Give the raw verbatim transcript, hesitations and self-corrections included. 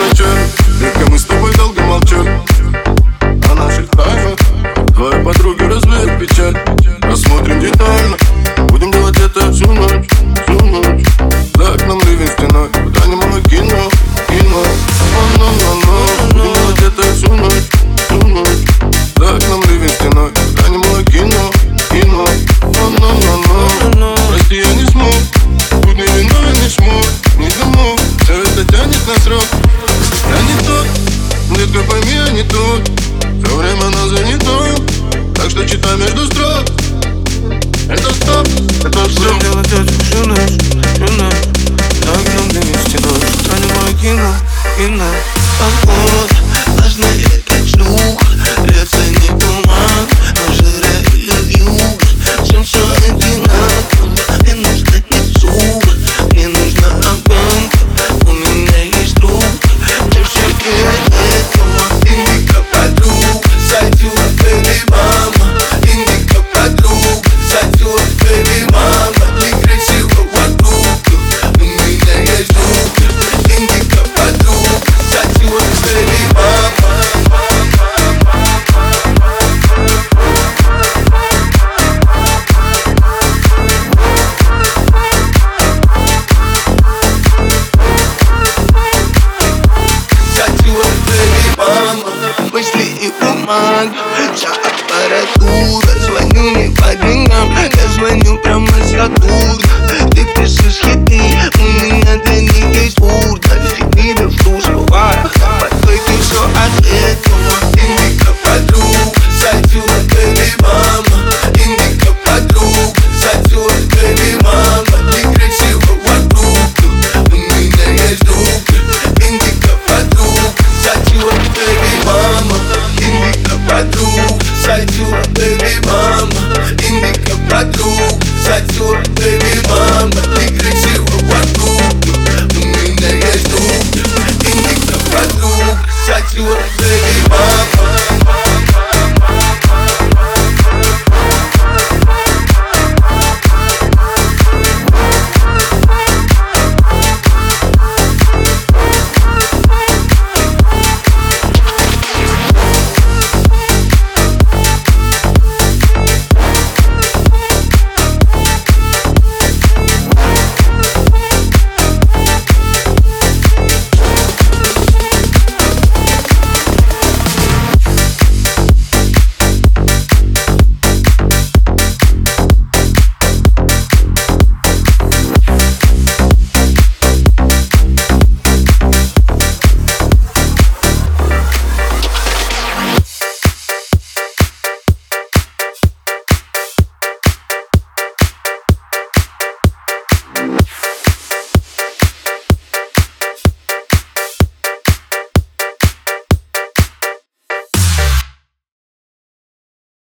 ночами, редко мы с тобой долго молчали о наших тайфах. Твоя подруга развеет печаль. Рассмотрим детально, будем делать это всю ночь, всю ночь. За окном ливень стеной, куда не мало кино, кино. О-но-но-но, будем делать это всю ночь, всю ночь. За окном ливень стеной, куда не мало кино, кино. О-но-но-но, прости, я не смог, будь не виновен, не смог, не домой. Все это тянет на срок. Я не тот, детка, пойми, я не тот. Все время она занятою, так что читай между строк. Это стоп, это все. Будем делать это всю ночь, всю ночь. За окном ливень стеной, куда не мало кино, кино. Поход, влажный как шлюх, льется не туман, а жиря или юг. Всем все одинаково, мне нужно не зуб, мне нужна огонь, у меня есть друг. Мне все делать этого, индиго подруг, садила baby mama, индиго подруг, садила baby mама, ты красива вокруг, у меня есть друг, индиго подруг, садила baby mama. Вся аппаратура, звоню не по деньгам, я звоню прямо с Сатурна. Ты пишешь хиты, у меня для них есть бурда. Фигура в душу, а под койкой все от этого. Индиго подруг, садила baby mama, индиго подруг, садила baby mama, ты красива вокруг, у меня есть друг. Индиго подруг, садила baby mama, индиго подруг, садила baby mama, индиго подруг, садила baby mama, ты красива вокруг, у меня есть друг. Индиго подруг, садила baby mama.